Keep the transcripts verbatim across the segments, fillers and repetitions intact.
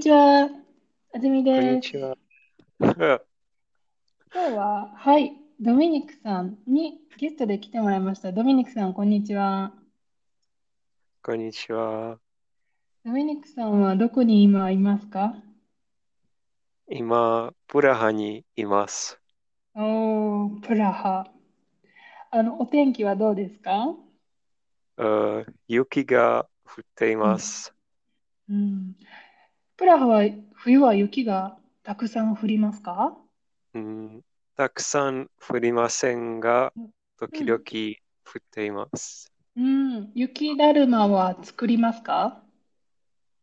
にちは、あずみこんにです。ちは。今日は、はい、ドミニクさんにゲストで来てもらいました。ドミニクさん、こんにちは。こんにちは。ドミニクさんはどこに今いますか？今、プラハにいます。おー、プラハ。あの、お天気はどうですか？あ雪が降っていうまん、す。うん。プラハは冬は雪がたくさん降りますか？うん、たくさん降りませんが、う時々ん。降っています。うん。雪だるまは作りますか？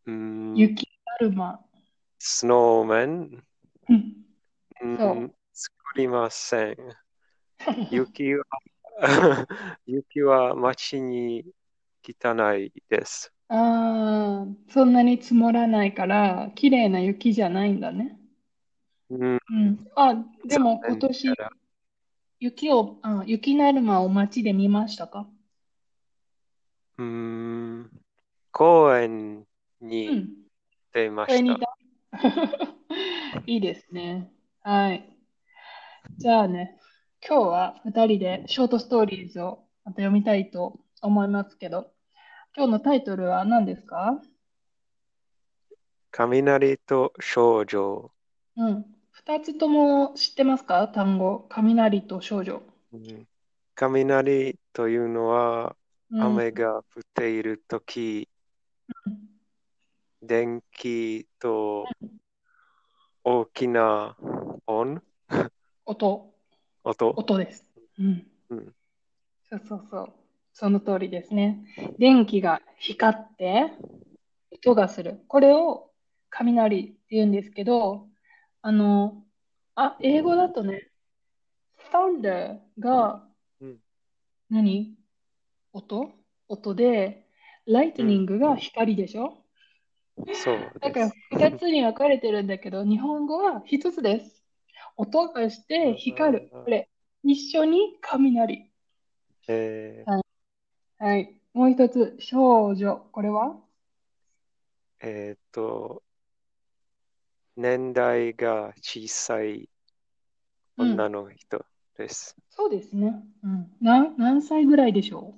うん、雪だるま。スノーマン、うん。うそん、う。作りません。雪は、雪は街に汚いです。ああ、そんなに積もらないから、綺麗な雪じゃないんだね。うん、うん。あ、で残も今念なが年、ら。雪を、あ、雪だるまを街で見ましたか？うん、公園うにん。行っていまこれしにいた。た。いいですね。はい。じゃあね、今日はふたりでショートストーリーズをまた読みたいと思いますけど、今日のタイトルは何ですか？雷と少女。うん。ふたつとも知ってますか？単語。雷と少女。うん、雷というのはうん。雨が降っているとき、電気と大きな音、音。音、音です。うん。うん、そうそうそう。その通りですね。電気が光って音がする。これを雷って言うんですけど、あの、あ、英語だとね、thunder がうん、何音音で、うん、lightning が光でしょ？そうだでからす。二つに分かれてるんだけど、日本語は一つです。音がして光る。これ、一緒に雷。えはい。はい。もう一つ、少女。これはーえーっと、年代が小さいうん。女の人です。そうですね。うん。な、何歳ぐらいでしょ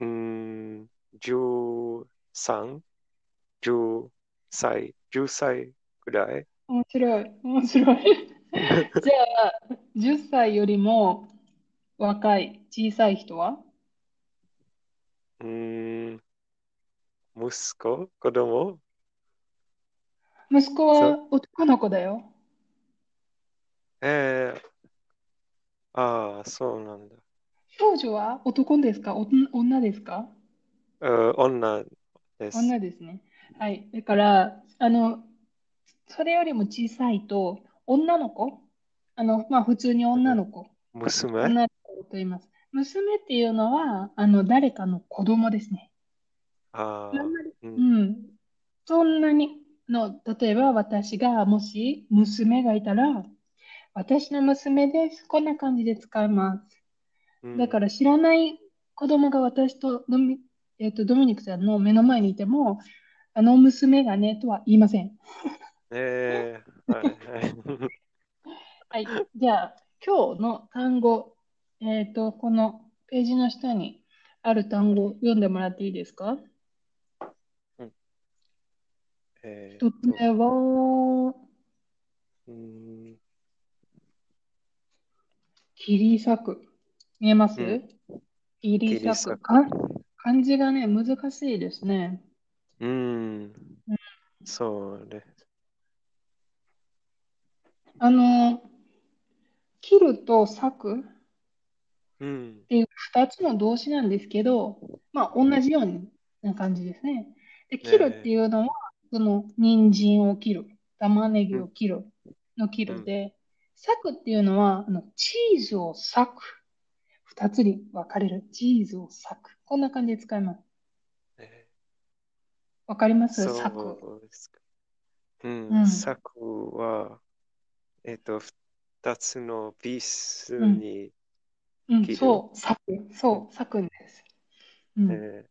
う？うん、じゅうさん、じゅっさい、じゅっさいぐらい。面白い。面白い。じゃあ、じゅっさいよりも若い、小さい人はうーん、息子、子供、息子そは男の子だよ。えー、ああ、そうなんだ。少女は男ですか？おん女ですか？えー女です。女ですね。はい。だから、あの、それよりも小さいと、女の子あの、まあ、普通にう女んの子。娘、女の子と言います。娘っていうのは、あの、誰かの子供ですね。ああんあまり、ー、うん、うん。そんなにの、例えば私がもし娘がいたら、私の娘です。こんな感じで使います。うだかん、ら知らない子供が私とドミ、えっと、ドミニクさんの目の前にいても、あの娘がねとは言いません。えー、はいはい。はい。じゃあ、今日の単語、えっと、このページの下にある単語を読んでもらっていいですか？うんえーっ一つと、目は、うーん、切り裂く。見えまうす？ん、切り切り裂裂く。く。か、漢字がね、難しいですね。うーん、うんそうね。あの、切ると裂くっうん、ていう二つの動詞なんですけど、まあ、同じような感じですね。で、切るってねいうのは、その、人参を切る、玉ねぎえ、を切る、の切うるん、で、裂くっていうのは、あの、チーズを裂く。二つに分かれる。チーズを裂く。こんな感じで使います。うん、えーわかります？裂く。そうですか。ううん、ん。策は、えっと、二つのピースうん。にうん、切る。そう、裂く。うん、そう、裂くんです。うえん。ー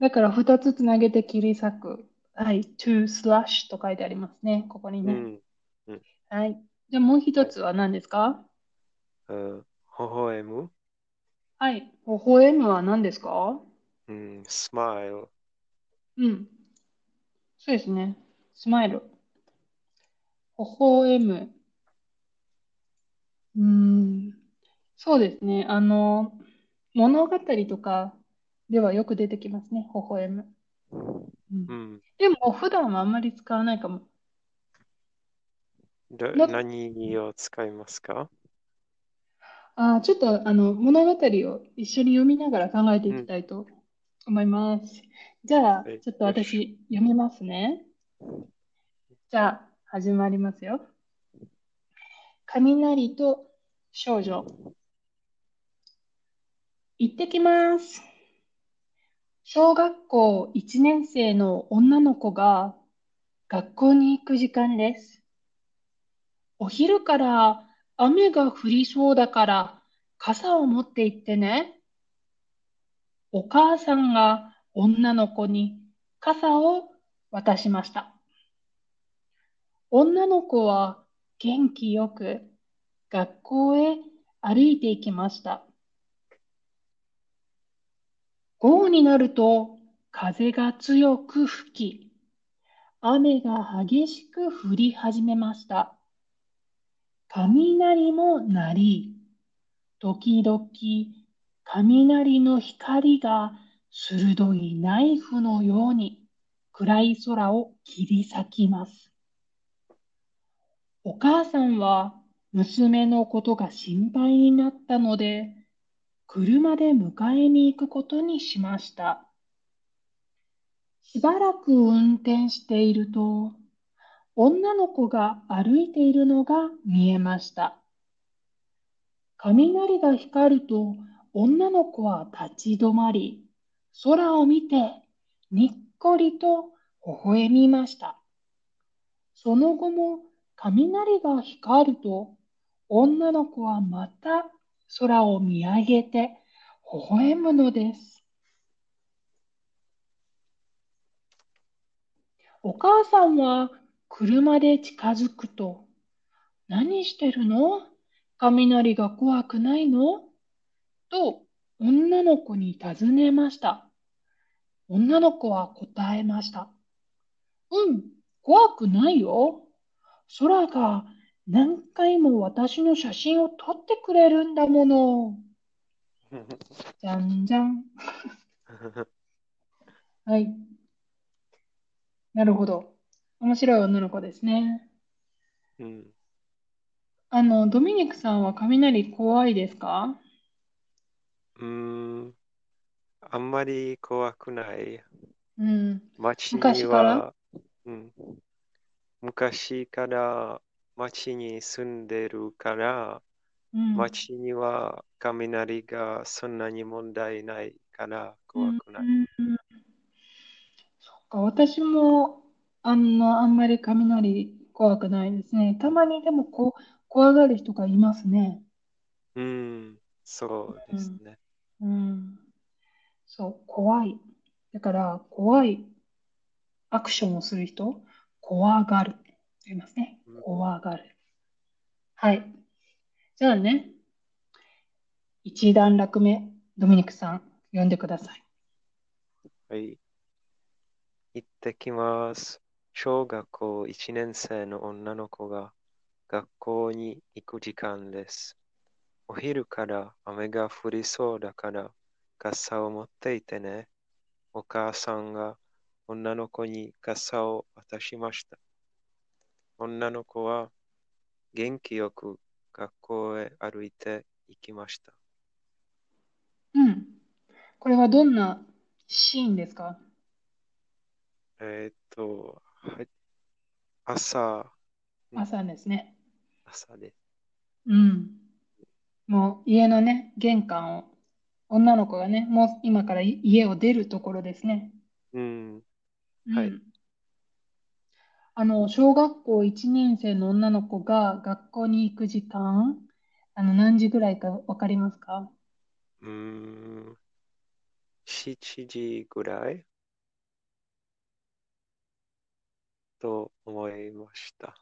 だから、二つつなげて切り裂く。はい、to slash と書いてありますね。ここにうね。ん。うん。はい。じゃあもう一はい。つは何ですか？うん。微笑む。はい。微笑むは何ですか？うん。スマイル。うん。そうですね。スマイル。微笑む。うーん。そうですね。あの、物語とかではよく出てきますね。微笑む。うん。うん。でも、普段はあんまり使わないかも。ど、も何を使いますか？あー、ちょっとあの物語を一緒に読みながら考えていうきん。たいと思います。じゃはあ、い。ちょっとよし。私読みますね。じゃあ、始まりますよ。雷と少女。行ってきます。小学校いちねん生の女の子が学校に行く時間です。お昼から雨が降りそうだから傘を持って行ってね。お母さんが女の子に傘を渡しました。女の子は元気よく学校へ歩いていきました。午後になると風が強く吹き、雨が激しく降り始めました。雷も鳴り、時々雷の光が鋭いナイフのように暗い空を切り裂きます。お母さんは娘のことが心配になったので、車で迎えに行くことにしました。しばらく運転していると、女の子が歩いているのが見えました。雷が光ると、女の子は立ち止まり、空を見て、にっこりと微笑みました。その後も雷が光ると、女の子はまた空を見上げて微笑むのです。お母さんは車で近づくと、何してるの？雷が怖くないの？と女の子に尋ねました。女の子は答えました。うん、怖くないよ。空が何回も私の写真を撮ってくれるんだもの。じゃんじゃん。はい、なるほど。面白い女の子ですね。うん。あの、ドミニクさんは雷怖いですか？うーん。あんまり怖くない。うん。街に昔から？は、うん、昔から街に住んでるから、うん。街には雷がそんなに問題ないからう怖ん。くない。そっか、私もあんな、あんまり雷怖くないですね。たまにでもこ、怖がる人がいますね。うん、そうでうすん。ね。うん。そう、怖い。だから、怖いアクションをする人、怖がるって言いますね。うん、怖がる。はい。じゃあね、一段落目、ドミニクさん、読んでください。はい、行ってきます。小学校いちねん生の女の子が学校に行く時間です。お昼から雨が降りそうだから傘を持っていてね。お母さんが女の子に傘を渡しました。女の子は元気よく学校へ歩いて行きました。うん。これはどんなシーンですか？えーっと、は朝、ん朝ですね。朝です。うん。もう家のね、玄関を、女の子がね、もう今からい家を出るところですね。うん、うはい。ん。あの、小学校いちねん生の女の子が学校に行く時間、あの、何時ぐらいかわかりますか？うーん、しちじぐらい。と思いました。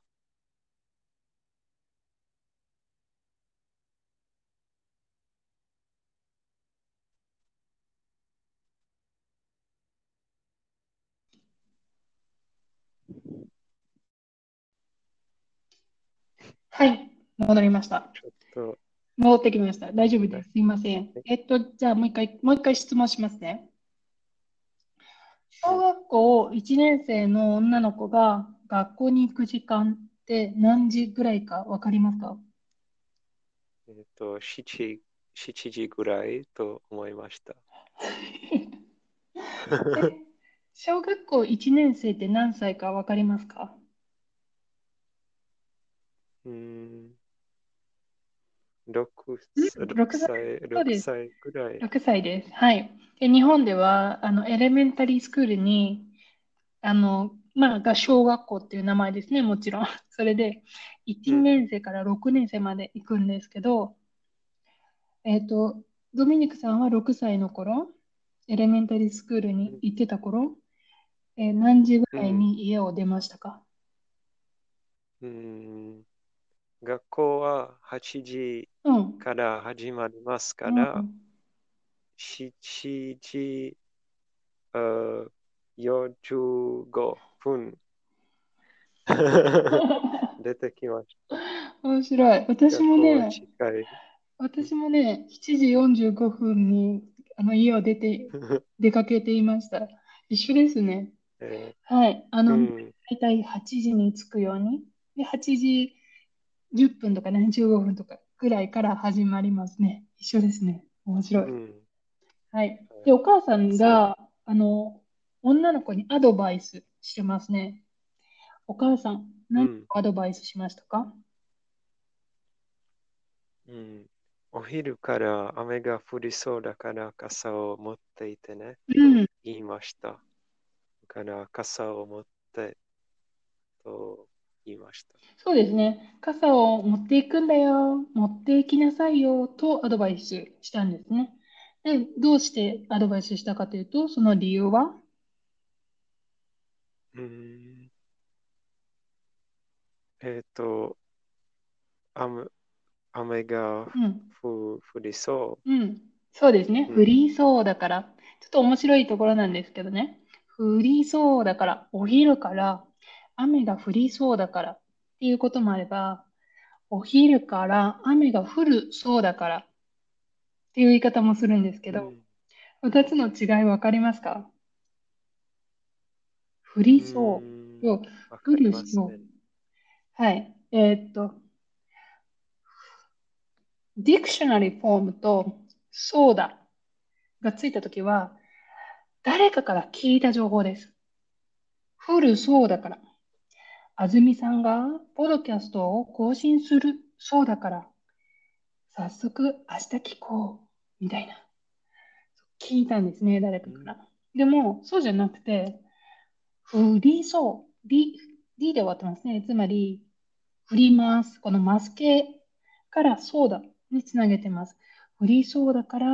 はい、戻りました。ちょっと、戻ってきました。大丈夫はでい、す。すいません。えっと、じゃあもう一回、もう一回質問しますね。は小い。学校いちねん生の女の子が学校に行く時間って何時ぐらいかわかりますか？えっと、しち、しちじぐらいと思いました。え、小学校いちねん生って何歳かわかりますか？うん、六歳、ろく ろくさい、歳、そう6です。歳ぐらい。ろくさいです。はい。で、日本では、あの、エレメンタリースクールに、あの、まあ、が小学校っていう名前ですね、もちろん。それで、う1ん、年生からろくねん生まで行くんですけど、えっと、ドミニクさんはろくさいの頃、エレメンタリースクールうにん、行ってた頃、えー何時ぐうらいん、に家を出ましたか？うん。学校ははちじうん。から始まりますかうら、ん。しちじ、あー、よんじゅうごふん 出てきまし面白い。た。私学も校はね、近い。私もね、しちじよんじゅうごふんにあの家を出て、出かけていました。一緒ですね。えはい。あー、うの、ん、大体はちじに着くように。で、はちじじゅっぷんとかね、じゅうごふんとかぐらいから始まりますね。一緒ですね。面白うい。ん、はい。はで、い、お母さんそう、が、あの、女の子にアドバイスしてますね。お母さん、う何ん、をアドバイスしましたか？うん。お昼から雨が降りそうだから傘を持っていてね、うん。言いました。だから傘を持ってと言いました。そうですね。傘を持っていくんだよ。持っていきなさいよ。とアドバイスしたんですね。で、どうしてアドバイスしたかというと、その理由は、うん、えっと、雨、雨がうん。ふ降りそうん、そうですね。う。うフん。リーそうだから、ちょっと面白いところなんですけどね。フリーそうだから、お昼から雨が降りそうだからっていうこともあれば、お昼から雨が降るそうだからっていう言い方もするんですけうど、ん。ふたつの違い分かりますか？降うりそうん。とわ降かりるますそね。う。はい。えーっと、ディクショナリーフォームとそうだがついたときは、誰かから聞いた情報です。降るそうだから。あずみさんがポドキャストを更新するそうだから、早速明日聞こう、みたいな。聞いたんですね、誰かうかん。ら。でも、そうじゃなくて、降りそう。り、りで終わってますね。つまり、降ります。このマス形からそうだにつなげてます。降りそうだから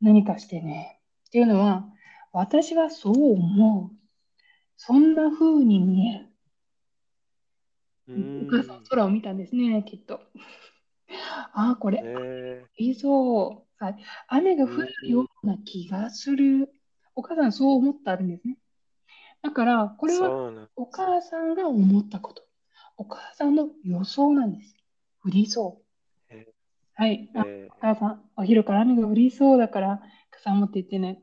何かしてね。っていうのは、私はそう思う。そんな風に見える。うお母さん、ん。空を見たんですね、きっと。ああ、これ、ね降りそう。はい、雨がえ。降るうよん。うな気がする。お母さん、そう思ったんですね。だから、これはそうなんでおすね。母さんが思ったこと。お母さんの予想なんです。降りそう。えはい。あ、えお母さん、お昼から雨が降りそうだから、傘持って行ってね。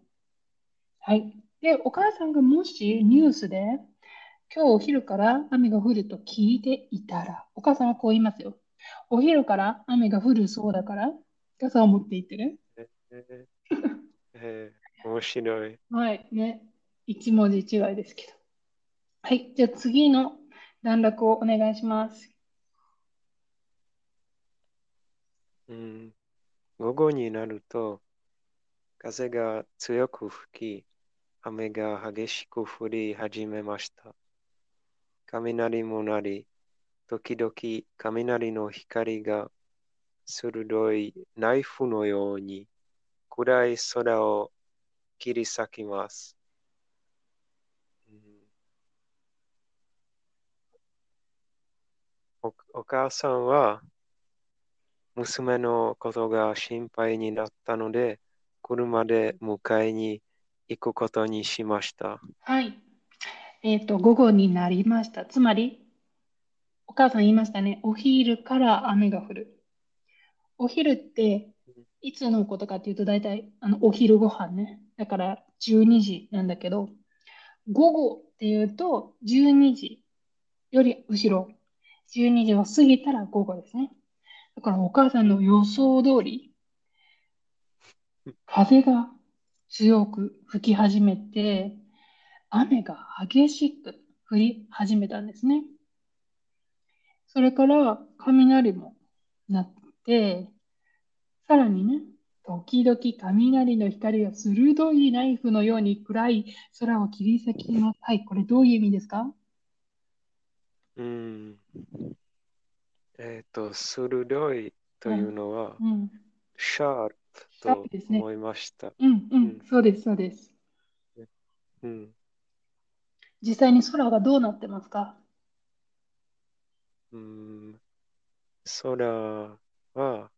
はい。で、お母さんがもしニュースで、今日お昼から雨が降ると聞いていたら、お母さんはこう言いますよ。お昼から雨が降るそうだから、傘を持って行ってね。えええ面白い。はい。ね。一文字違いですけど。はい。じゃあ次の段落をお願いします。うん。午後になると風が強く吹き、雨が激しく降り始めました。雷も鳴り、時々雷の光が鋭いナイフのように暗い空を切り裂きます。うんお母さんは娘のことが心配になったので、車で迎えに行くことにしました。はい。えっと、午後になりました。つまり、お母さん言いましたね。お昼から雨が降る。お昼って、いつのことかっていうと、だいたいあのお昼ご飯ね。だからじゅうにじなんだけど、午後っていうとじゅうにじより後ろ。じゅうにじを過ぎたら午後ですね。だからお母さんの予想通り、風が強く吹き始めて、雨が激しく降り始めたんですね。それから雷も鳴って、さらにね、時々雷の光が鋭いナイフのように暗い空を切り裂きます。はい、これどういう意味ですか？うん、えっと、鋭いというのは、うんうん、シャープと思いました。ね、うんうん、うん、そうです、そうです。うん、実際に空がどうなってますか？うん、空は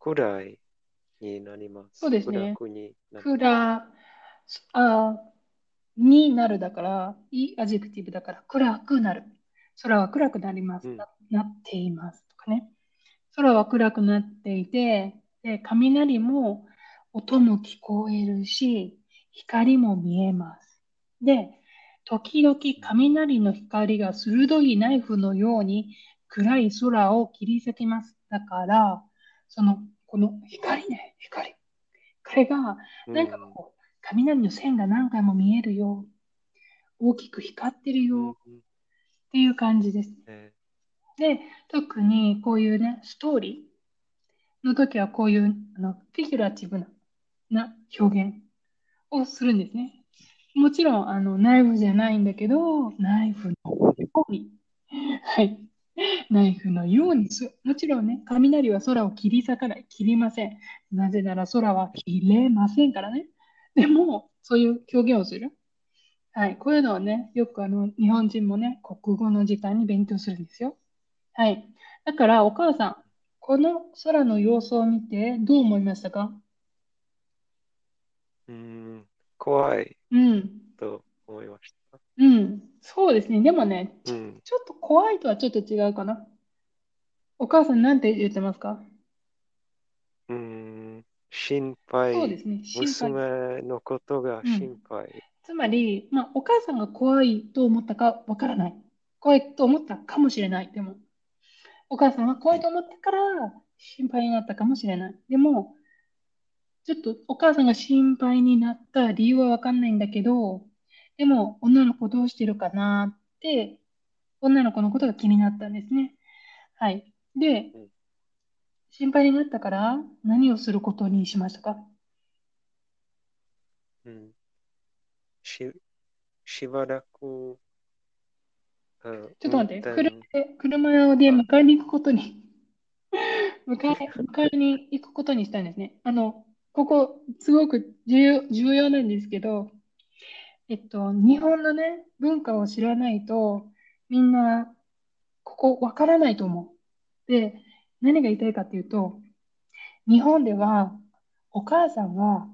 暗いになります。そうですね。暗になる。暗、あ、になるだから、いいアジェクティブだから、暗くなる。空は暗くなります。うん、な、なっています。とかね。空は暗くなっていて、で、雷も音も聞こえるし、光も見えます。で、時々雷の光が鋭いナイフのように暗い空を切り裂きます。だから、その、この光ね、光。これが、なんかこう、雷の線が何回も見えるよ。大きく光ってるよ。っていう感じです。で、特にこういうね、ストーリーの時はこういうあのフィギュラティブな、な表現をするんですね。もちろんあのナイフじゃないんだけど、ナイフのように、はい、ナイフのように、もちろんね、雷は空を切り裂かない、切りません。なぜなら空は切れませんからね。でも、そういう表現をする。はい、こういうのをね、よくあの日本人もね、国語の時間に勉強するんですよ。はい。だから、お母さん、この空の様子を見て、どう思いましたか？うーん、怖いうん。と思いました。うん、そうですね。でもね、ちょ、うん、ちょっと怖いとはちょっと違うかな。お母さん、なんて言ってますか？うーん、心配。そうですね、心配。娘のことが心配。うん、つまり、まあ、お母さんが怖いと思ったかわからない。怖いと思ったかもしれない。でも、お母さんは怖いと思ったから心配になったかもしれない。でも、ちょっとお母さんが心配になった理由はわかんないんだけど、でも、女の子どうしてるかなって、女の子のことが気になったんですね。はい。で、心配になったから何をすることにしましたか？うん。し、しばらく、うん、ちょっと待って、車で、車で迎えに行くことに迎え、迎えに行くことにしたんですね。あの、ここ、すごく重要、重要なんですけど、えっと、日本のね、文化を知らないと、みんな、ここ、わからないと思う。で、何が言いたいかっていうと、日本では、お母さんは、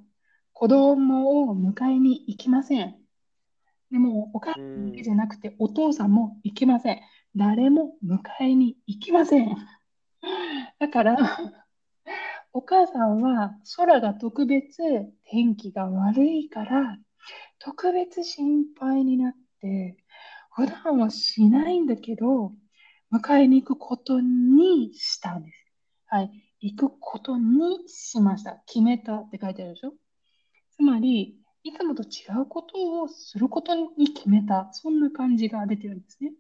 子供を迎えに行きません。でも、お母さんだけじゃなくて、お父さんも行きません。誰も迎えに行きません。だから、お母さんは空が特別天気が悪いから、特別心配になって、普段はしないんだけど、迎えに行くことにしたんです。はい。行くことにしました。決めたって書いてあるでしょ。つまり、いつもと違うことをすることに決めた、そんな感じが出てるんですね。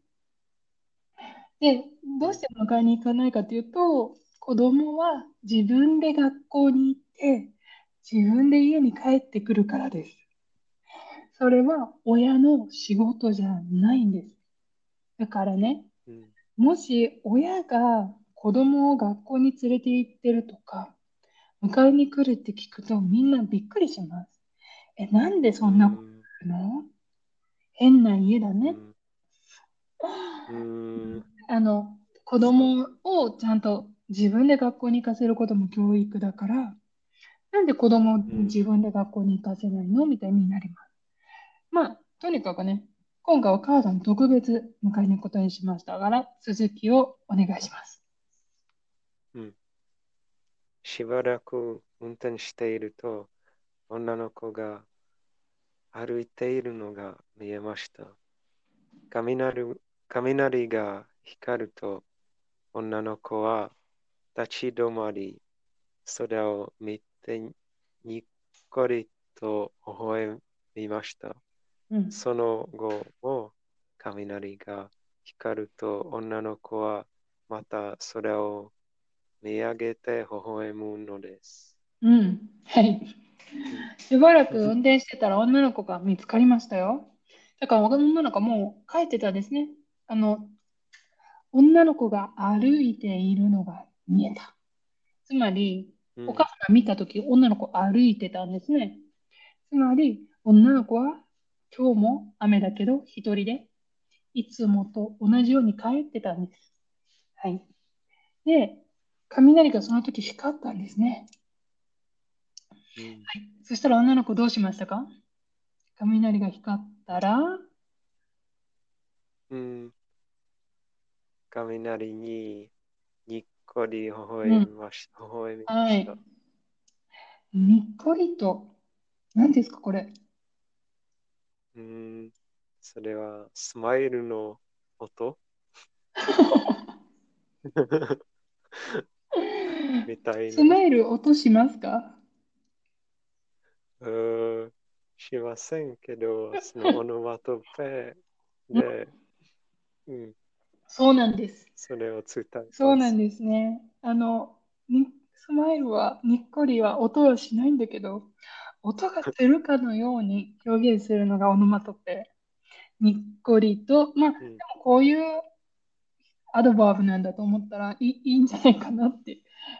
で、どうして迎えに行かないかというと、子供は自分で学校に行って、自分で家に帰ってくるからです。それは親の仕事じゃないんです。だからね、うん、もし親が子供を学校に連れて行ってるとか、迎えに来るって聞くとみんなびっくりします。え、なんでそんなことするの？変な家だね。うーんあの、子供をちゃんと自分で学校に行かせることも教育だから、なんで子供をうん。自分で学校に行かせないのみたいになります。まあ、とにかくね、今回は母さん特別迎えに行くことにしましたから、続きをお願いします。うん。しばらく運転していると、女の子が歩いているのが見えました。雷、雷が光ると、女の子は立ち止まり、空を見てにっこりと微笑みました。うん。その後も雷が光ると、女の子はまた空を見上げて微笑むのです。うん。はい。うん しばらく運転してたら女の子が見つかりましたよ。だから女の子はもう帰ってたんですね。あの、女の子が歩いているのが見えた。つまり、うお母ん、さんが見たとき、女の子歩いてたんですね。つまり、女の子は今日も雨だけど、一人で、いつもと同じように帰ってたんです。はい。で、雷がその時光ったんですね。うん、はい。そしたら女の子どうしましたか？雷が光ったら、うん。雷ににっこり微う笑みん。まし、微笑みまはしい。た。にっこりと、何ですかこれ？うん、それはスマイルの音 みたいスな。マイル音しますか？ うーん、しませんけど、そのオノマトペうんで、うん、そうなんです。それを伝えそうまなんす。ですね。あの、にスマイルは、にっこりは音はしないんだけど、音がするかのように表現するのがオノマトペ。にっこりと、まあ、でうん、もこういうアドバーブなんだと思ったらいい、いいんじゃないかなって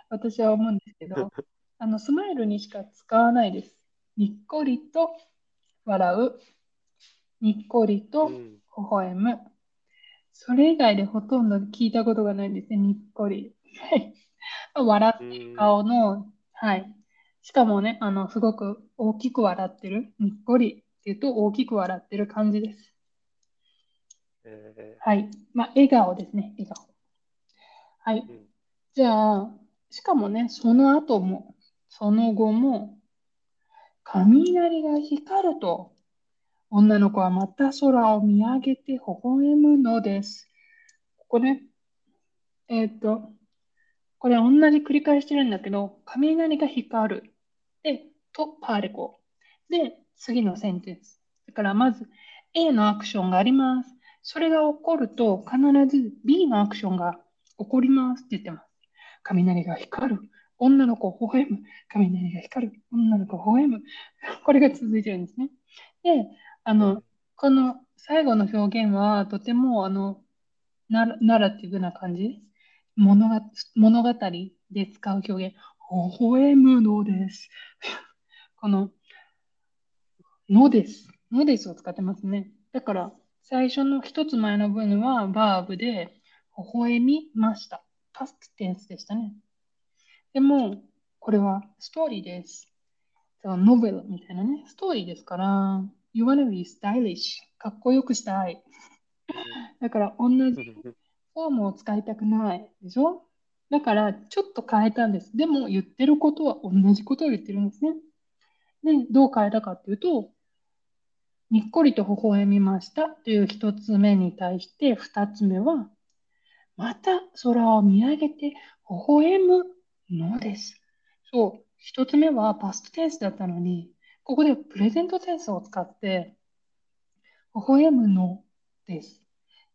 私は思うんですけど、あの、スマイルにしか使わないです。にっこりと笑う、にっこりうとん、微笑む。それ以外でほとんど聞いたことがないんですね、にっこり。はい。笑っうてるん、顔の、はい。しかもね、あの、すごく大きく笑ってる、にっこりっていうと大きく笑ってる感じです。えはい。まあ、笑顔ですね、笑顔。はい。ー、うん、じゃあ、しかもね、その後も、その後も、雷が光ると、女の子はまた空を見上げて微笑むのです。ここね、えっと、これ同じ繰り返してるんだけど、雷が光る。で、と、パーレコ。で、次のセンテンス。だからまず A のアクションがあります。それが起こると必ず B のアクションが起こりますって言ってます。雷が光る。女の子を微笑む。雷が光る。女の子を微笑む。これが続いてるんですね。で、あうの、ん、この最後の表現はとてもあの、ナラ、ナラティブな感じ。物が、物語で使う表現、微笑むのです。この、のです。のですを使ってますね。だから、最初の一つ前の文は、バーブで、微笑みました。パストテンスでしたね。でも、これはストーリーです。そう、ノベルみたいなね、ストーリーですから、You wanna be stylish. かっこよくしたい。うん、だから同じフォームを使いたくないでしょ？だからちょっと変えたんです。でも言ってることは同じことを言ってるんですね。で、どう変えたかっていうと、にっこりと微笑みましたという一つ目に対して、二つ目は、また空を見上げて微笑むのです。そう、一つ目はパストテンスだったのに、ここでプレゼントテンスを使って、微笑むのです。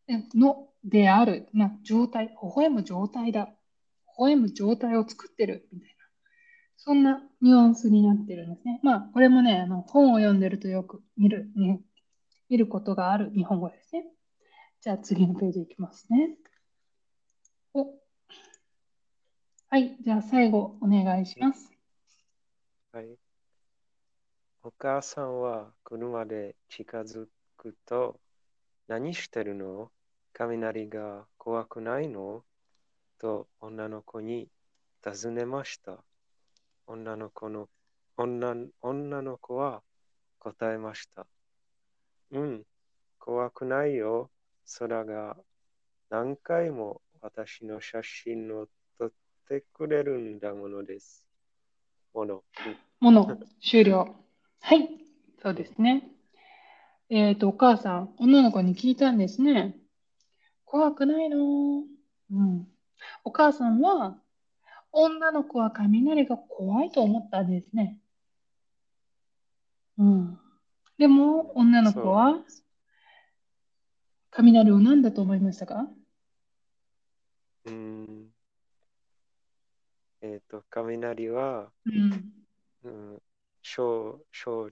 でのである、な状態、微笑む状態だ。微笑む状態を作ってるみたいな、そんなニュアンスになってるんですね。まあ、これもね、あの本を読んでるとよく見る、ね、見ることがある日本語ですね。じゃあ次のページいきますね。お、はい、じゃあ最後お願いします。はい。お母さんは車で近づくと、何してるの？雷が怖くないのと女の子に尋ねました。女の子の、女、女の子は答えました。うん、怖くないよ。空が何回も私の写真を撮ってくれるんだものです。もの。もの、終了。はい、そうですね。えっと、お母さん、女の子に聞いたんですね。怖くないの？うん。お母さんは、女の子は雷が怖いと思ったんですね。うん。でも、女の子は、雷を何だと思いましたか？うーん。えっと、雷は、うん。少女少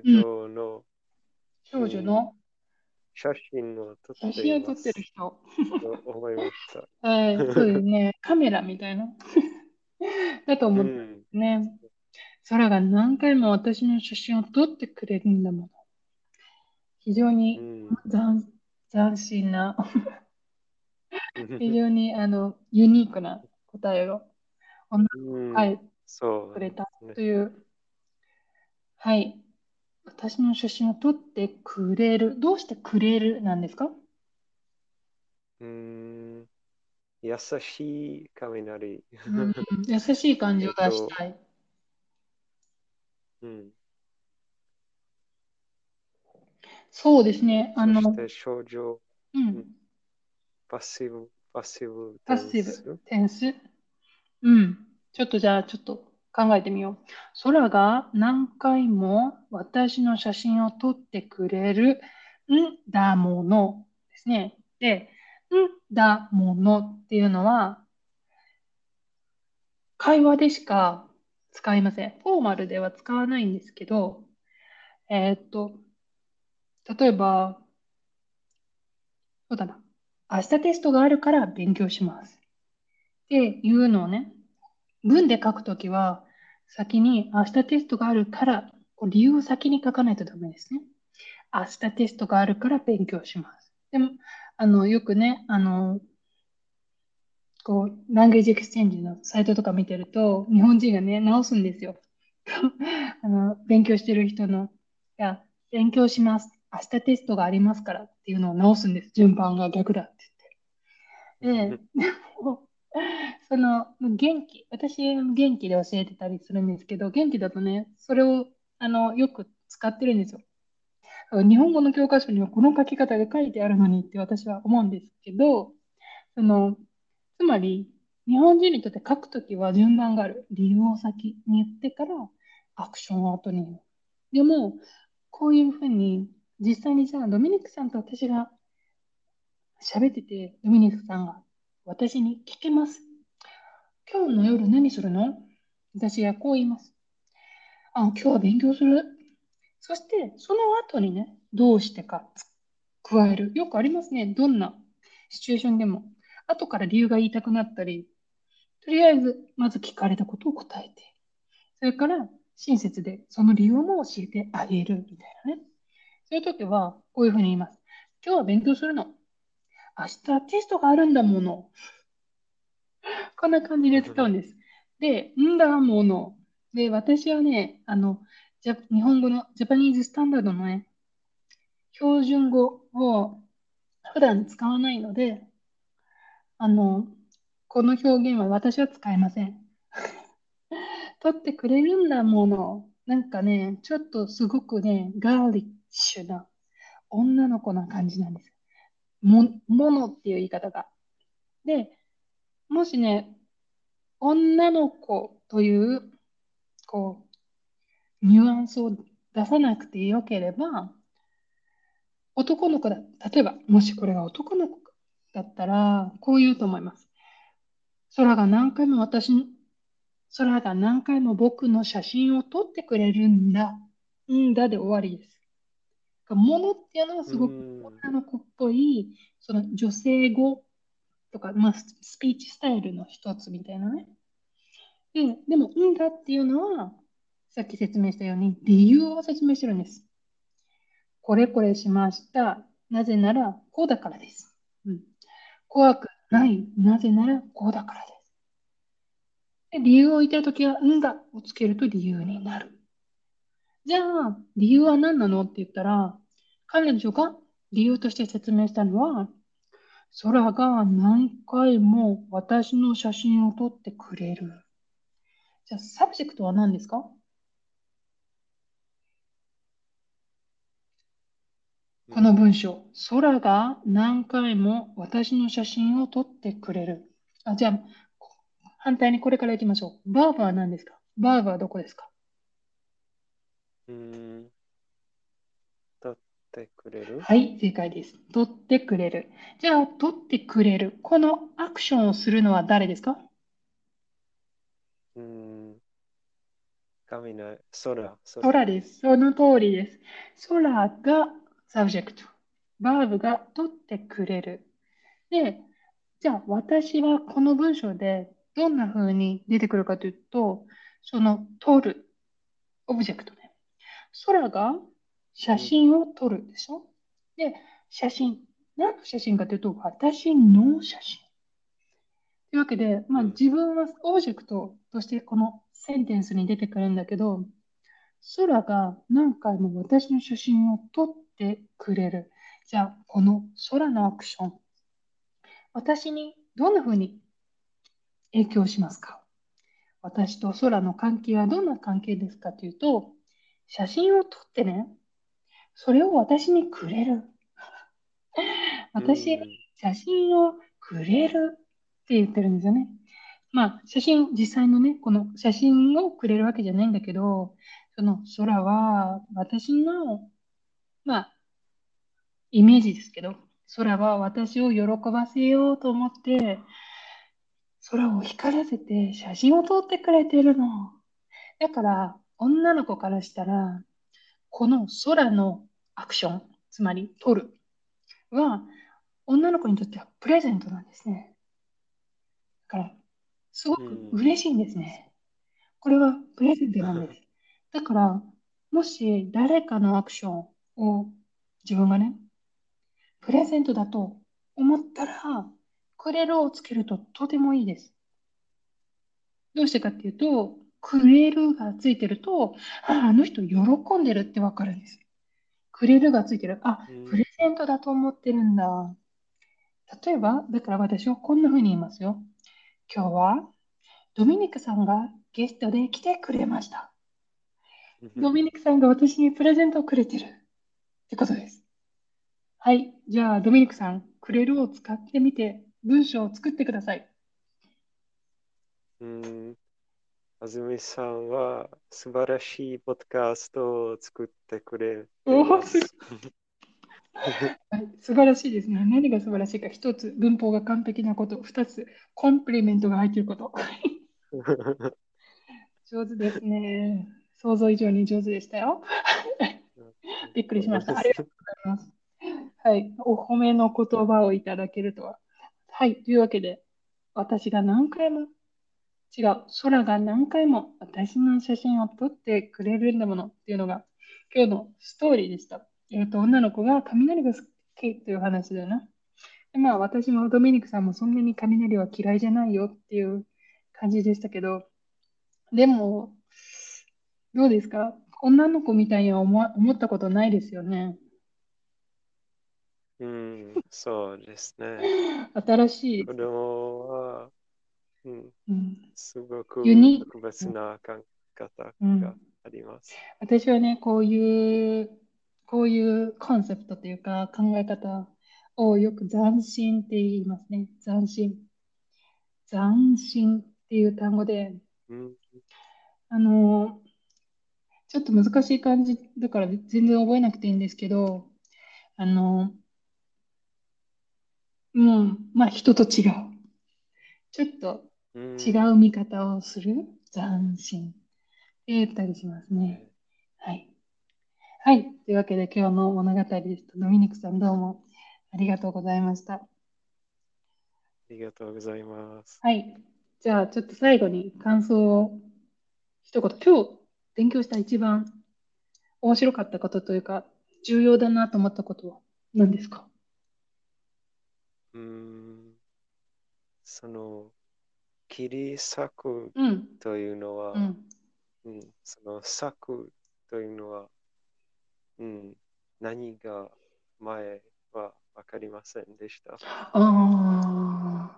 女の、少女の、写真を撮っています。写真を撮ってる人。思いました。はい、そうですね。カメラみたいな。だと思ったんですね、うん。空が何回も私の写真を撮ってくれるんだもの。非常に、うん、斬新な、非常にあのユニークな答えを女の子が書いてくれたという。うん、そうですね、はい。私の写真を撮ってくれる。どうしてくれるなんですか？うーん、優しい雷。うん、優しい感じを出したい。えっと、うん。そうですね。あの、そして症状。うん。パッシブ、パッシブ。パッシブ、テンス。うん。ちょっとじゃあ、ちょっと。考えてみよう。空が何回も私の写真を撮ってくれるんだものですね。で、んだものっていうのは会話でしか使いません。フォーマルでは使わないんですけど、えー、っと、例えば、そうだな。明日テストがあるから勉強します。っていうのをね、文で書くときは、先に明日テストがあるから、理由を先に書かないとダメですね。明日テストがあるから勉強します。でも、あの、よくね、あの、こう、ランゲージエクスチェンジのサイトとか見てると、日本人がね、直すんですよ。あの、勉強してる人の、いや、勉強します。明日テストがありますからっていうのを直すんです。順番が逆だって言って。で、その元気、私元気で教えてたりするんですけど、元気だとね、それをあのよく使ってるんですよ。日本語の教科書にはこの書き方が書いてあるのにって私は思うんですけど、そのつまり日本人にとって書くときは順番がある。理由を先に言ってからアクションを後に。でもこういうふうに実際にじゃあドミニクさんと私が喋ってて、ドミニクさんが私に聞けます。今日の夜何するの？私がこう言います。あ、今日は勉強する。そしてその後にね、どうしてか加える。よくありますね。どんなシチュエーションでも。後から理由が言いたくなったり、とりあえずまず聞かれたことを答えて、それから親切でその理由も教えてあげるみたいなね。そういう時はこういうふうに言います。今日は勉強するの。明日テストがあるんだもの。こんな感じで使うんです。で、んだもの。で、私はね、あの、ジャ日本語のジャパニーズスタンダードのね、標準語を普段使わないので、あの、この表現は私は使いません。取ってくれるんだもの。なんかね、ちょっとすごくね、ガーリッシュな女の子な感じなんです。も、ものっていう言い方が。で、もしね、女の子という、こう、ニュアンスを出さなくてよければ、男の子だ。例えば、もしこれが男の子だったら、こう言うと思います。空が何回も私、空が何回も僕の写真を撮ってくれるんだ。んだで終わりです。ものっていうのはすごく女の子っぽい、その女性語とか、まあ、スピーチスタイルの一つみたいなね。で、でも、んだっていうのは、さっき説明したように理由を説明してるんです。これこれしました。なぜなら、こうだからです。怖くない。なぜならこうだからです。で、理由を言いたいときは、んだをつけると理由になる。じゃあ、理由は何なのって言ったら、彼女が理由として説明したのは、空が何回も私の写真を撮ってくれる。じゃあ、サブジェクトは何ですか？この文章、空が何回も私の写真を撮ってくれる。あ、じゃあ、反対にこれから行きましょう。バーブは何ですか？バーブはどこですか？うーん、撮ってくれる。はい、正解です。撮ってくれる。じゃあ、撮ってくれる。このアクションをするのは誰ですか？うーん、神の空。空。空です。その通りです。空がサブジェクト。バーブが取ってくれる。で、じゃあ私はこの文章でどんな風に出てくるかというと、その取る、オブジェクトね。空が写真を撮るでしょ、うん、で、写真。何の写真かというと、私の写真。というわけで、まあ、自分はオブジェクトとしてこのセンテンスに出てくるんだけど、空が何回も私の写真を撮っててくれる。じゃあこの空のアクション、私にどんなふうに影響しますか？私と空の関係はどんな関係ですかというと、写真を撮ってね、それを私にくれる。私に写真をくれるって言ってるんですよね。まあ写真、実際のね、この写真をくれるわけじゃないんだけど、その空は私の、まあ、イメージですけど、空は私を喜ばせようと思って、空を光らせて写真を撮ってくれてるの。だから、女の子からしたら、この空のアクション、つまり撮る、は、女の子にとってはプレゼントなんですね。だから、すごく嬉しいんですね。これはプレゼントなんです。だから、もし誰かのアクション、を自分がね、プレゼントだと思ったら、くれるをつけるととてもいいです。どうしてかっていうと、くれるがついてると、あ、あの人喜んでるってわかるんです。くれるがついてる。あ、プレゼントだと思ってるんだ。例えば、だから私はこんな風に言いますよ。今日はドミニクさんがゲストで来てくれました。ドミニクさんが私にプレゼントをくれてる。ってことです。はい。じゃあ、ドミニクさん、くれるを使ってみて、文章を作ってください。うーん。あずみさんは、素晴らしいポッドキャストを作ってくれる。おお、す素晴らしいですね。何が素晴らしいか。一つ、文法が完璧なこと。二つ、コンプリメントが入っていること。上手ですね。想像以上に上手でしたよ。びっくりしました。ありがとうございます。はい、お褒めの言葉をいただけるとは。はい、というわけで、私が何回も、違う、空が何回も私の写真を撮ってくれるんだものっていうのが、今日のストーリーでした。えっと、女の子が雷が好きという話だよな。で、まあ、私もドミニクさんもそんなに雷は嫌いじゃないよっていう感じでしたけど、でも、どうですか？女の子みたいには思ったことないですよね。うん、そうですね。新しい。子供は、うんうん、すごく特別な考え方があります。うんうん、私はね、こういう、こういうコンセプトというか考え方をよく斬新って言いますね。斬新。斬新っていう単語で、うん、あの、ちょっと難しい感じだから全然覚えなくていいんですけど、あの、もう、まあ人と違う。ちょっと違う見方をする、斬新って言ったりしますね。はい。はい。というわけで今日の物語でした。ドミニクさんどうもありがとうございました。ありがとうございます。はい。じゃあちょっと最後に感想を一言。今日勉強した一番面白かったことというか重要だなと思ったことは何ですか？うーんその切り裂くというのは、うんうん、その裂くというのは、うん、何が前は分かりませんでした。ああ、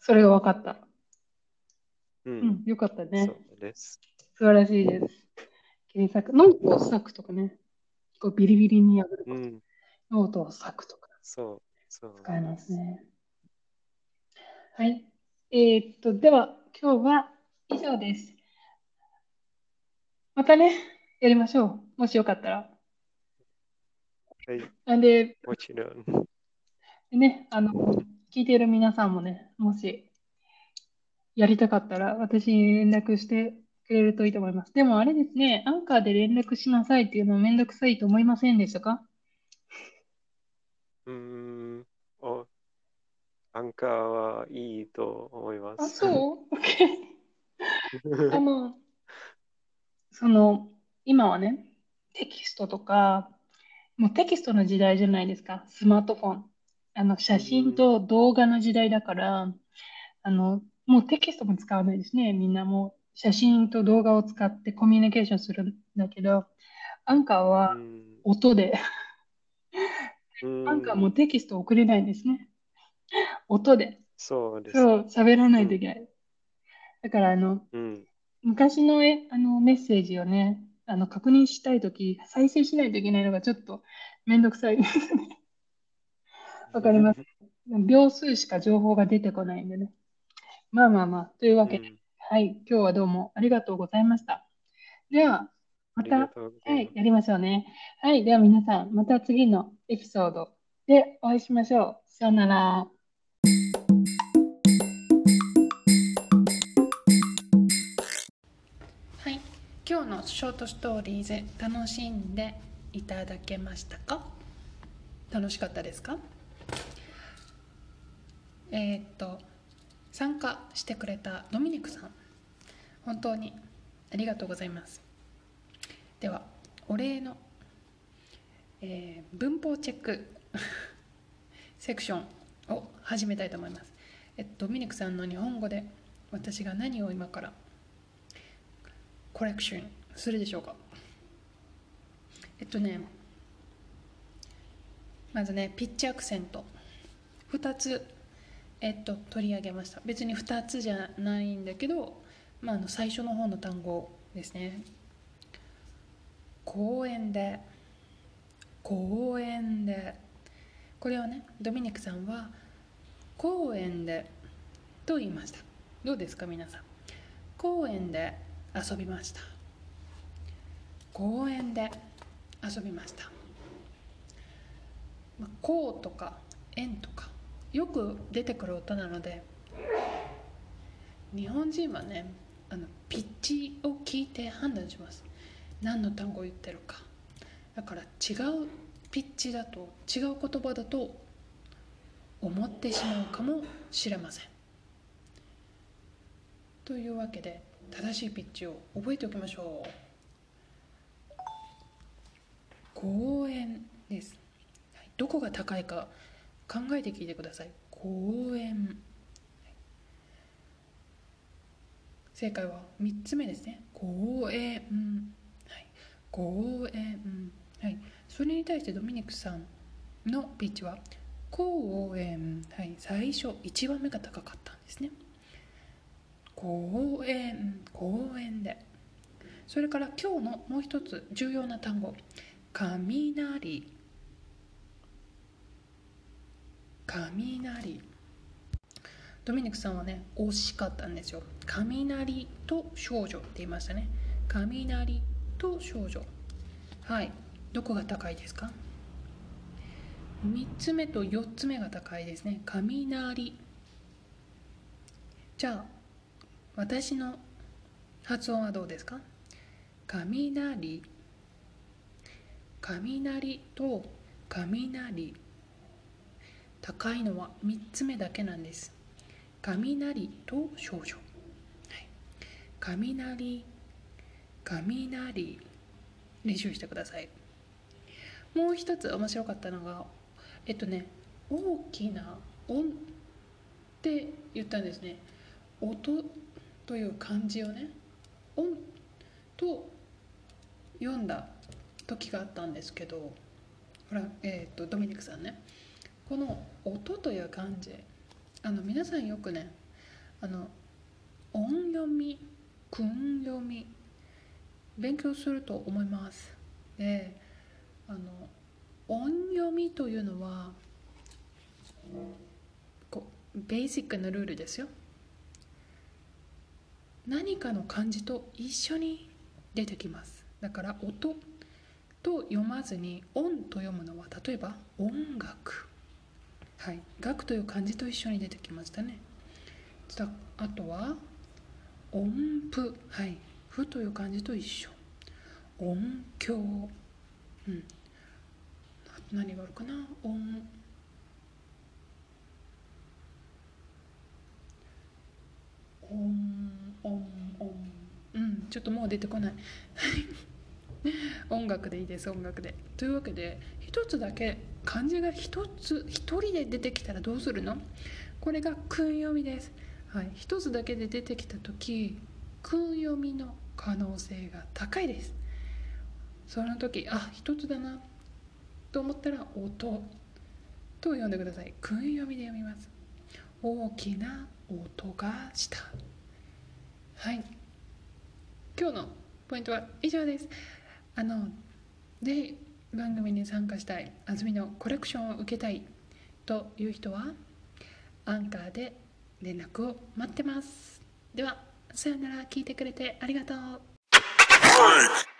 それが分かった。うん、うん、よかったね。そうです。素晴らしいです。切り裂く、ノートを裂くとかね、こうビリビリに破るとか、うん、ノートを裂くとか、そう、そう使えますね。はい、えー、っとでは今日は以上です。またねやりましょう。もしよかったら。はい。なんでもちろん。ね、あの聞いている皆さんもね、もしやりたかったら私に連絡してくれるといいと思います。でもあれですね、アンカーで連絡しなさいっていうのめんどくさいと思いませんでしたか？うーん、あ、アンカーはいいと思います。あ、そう？OK あの、その今はね、テキストとか、もうテキストの時代じゃないですか。スマートフォン、あの写真と動画の時代だから、あのもうテキストも使わないですね。みんなもう写真と動画を使ってコミュニケーションするんだけど、アンカーは音で。アンカーもテキスト送れないんですね。音で。そうです。そう、喋らないといけない。うん、だからあの、うん、昔の、え、あのメッセージをね、あの確認したいとき、再生しないといけないのがちょっとめんどくさいですね。わかります。秒数しか情報が出てこないんでね。まあまあまあ、というわけで、うん、はい、今日はどうもありがとうございました。では、また、はい、やりましょうね。はい、では皆さん、また次のエピソードでお会いしましょう。さよなら。今日のショートストーリーズ楽しんでいただけましたか？楽しかったですか？えー、っと参加してくれたドミニクさん、本当にありがとうございます。ではお礼の、えー、文法チェックセクションを始めたいと思います。えっと、ドミニクさんの日本語で私が何を今からコレクションするでしょうか。えっとね、まずね、ピッチアクセントふたつ、えっと、取り上げました。別にふたつじゃないんだけど、まあ、あの最初の方の単語ですね。公園で、公園で、これをね、ドミニクさんは公園でと言いました。どうですか皆さん、公園で遊びました。公園で遊びました。まあ、こうとか円とかよく出てくる音なので、日本人はね、あのピッチを聞いて判断します。何の単語を言ってるか。だから違うピッチだと、違う言葉だと思ってしまうかもしれません。というわけで、正しいピッチを覚えておきましょう。公園です。はい、どこが高いか考えて聞いてください。公園。はい、正解はみっつめですね。公園。はい、公園、はい。それに対してドミニクさんのピッチは公園。はい、最初いちばんめが高かったんですね。公園、公園で。それから今日のもう一つ重要な単語、雷、雷。ドミニクさんはね、惜しかったんですよ。雷と少女って言いましたね。雷と少女。はい、どこが高いですか？みっつめとよっつめが高いですね。雷。じゃあ私の発音はどうですか？雷、雷と雷。高いのはみっつめだけなんです。雷と少女。はい、雷、雷。練習してください。もう一つ面白かったのが、えっとね、大きな音、って言ったんですね。音という漢字をね、音と読んだ時があったんですけど、ほら、えー、とドミニクさんね、この音という漢字、あの皆さんよくね、あの音読み、訓読み勉強すると思います。で、あの音読みというのはこうベーシックなルールですよ。何かの漢字と一緒に出てきます。だから音と読まずに音と読むのは、例えば音楽、はい、楽という漢字と一緒に出てきましたね。あとは音符、はい、符という漢字と一緒。音響、うん、あと何があるかな、音、音、音、音、うん、ちょっともう出てこない音楽でいいです、音楽で。というわけで、一つだけ漢字が一つ一人で出てきたらどうするの？これが訓読みです。はい、一つだけで出てきたとき、訓読みの可能性が高いです。その時、あ、一つだなと思ったら音と呼んでください。訓読みで読みます。大きな音がした。はい。今日のポイントは以上です。あので番組に参加したい、あずみのコレクションを受けたいという人はアンカーで連絡を待ってます。ではさよなら。聞いてくれてありがとう。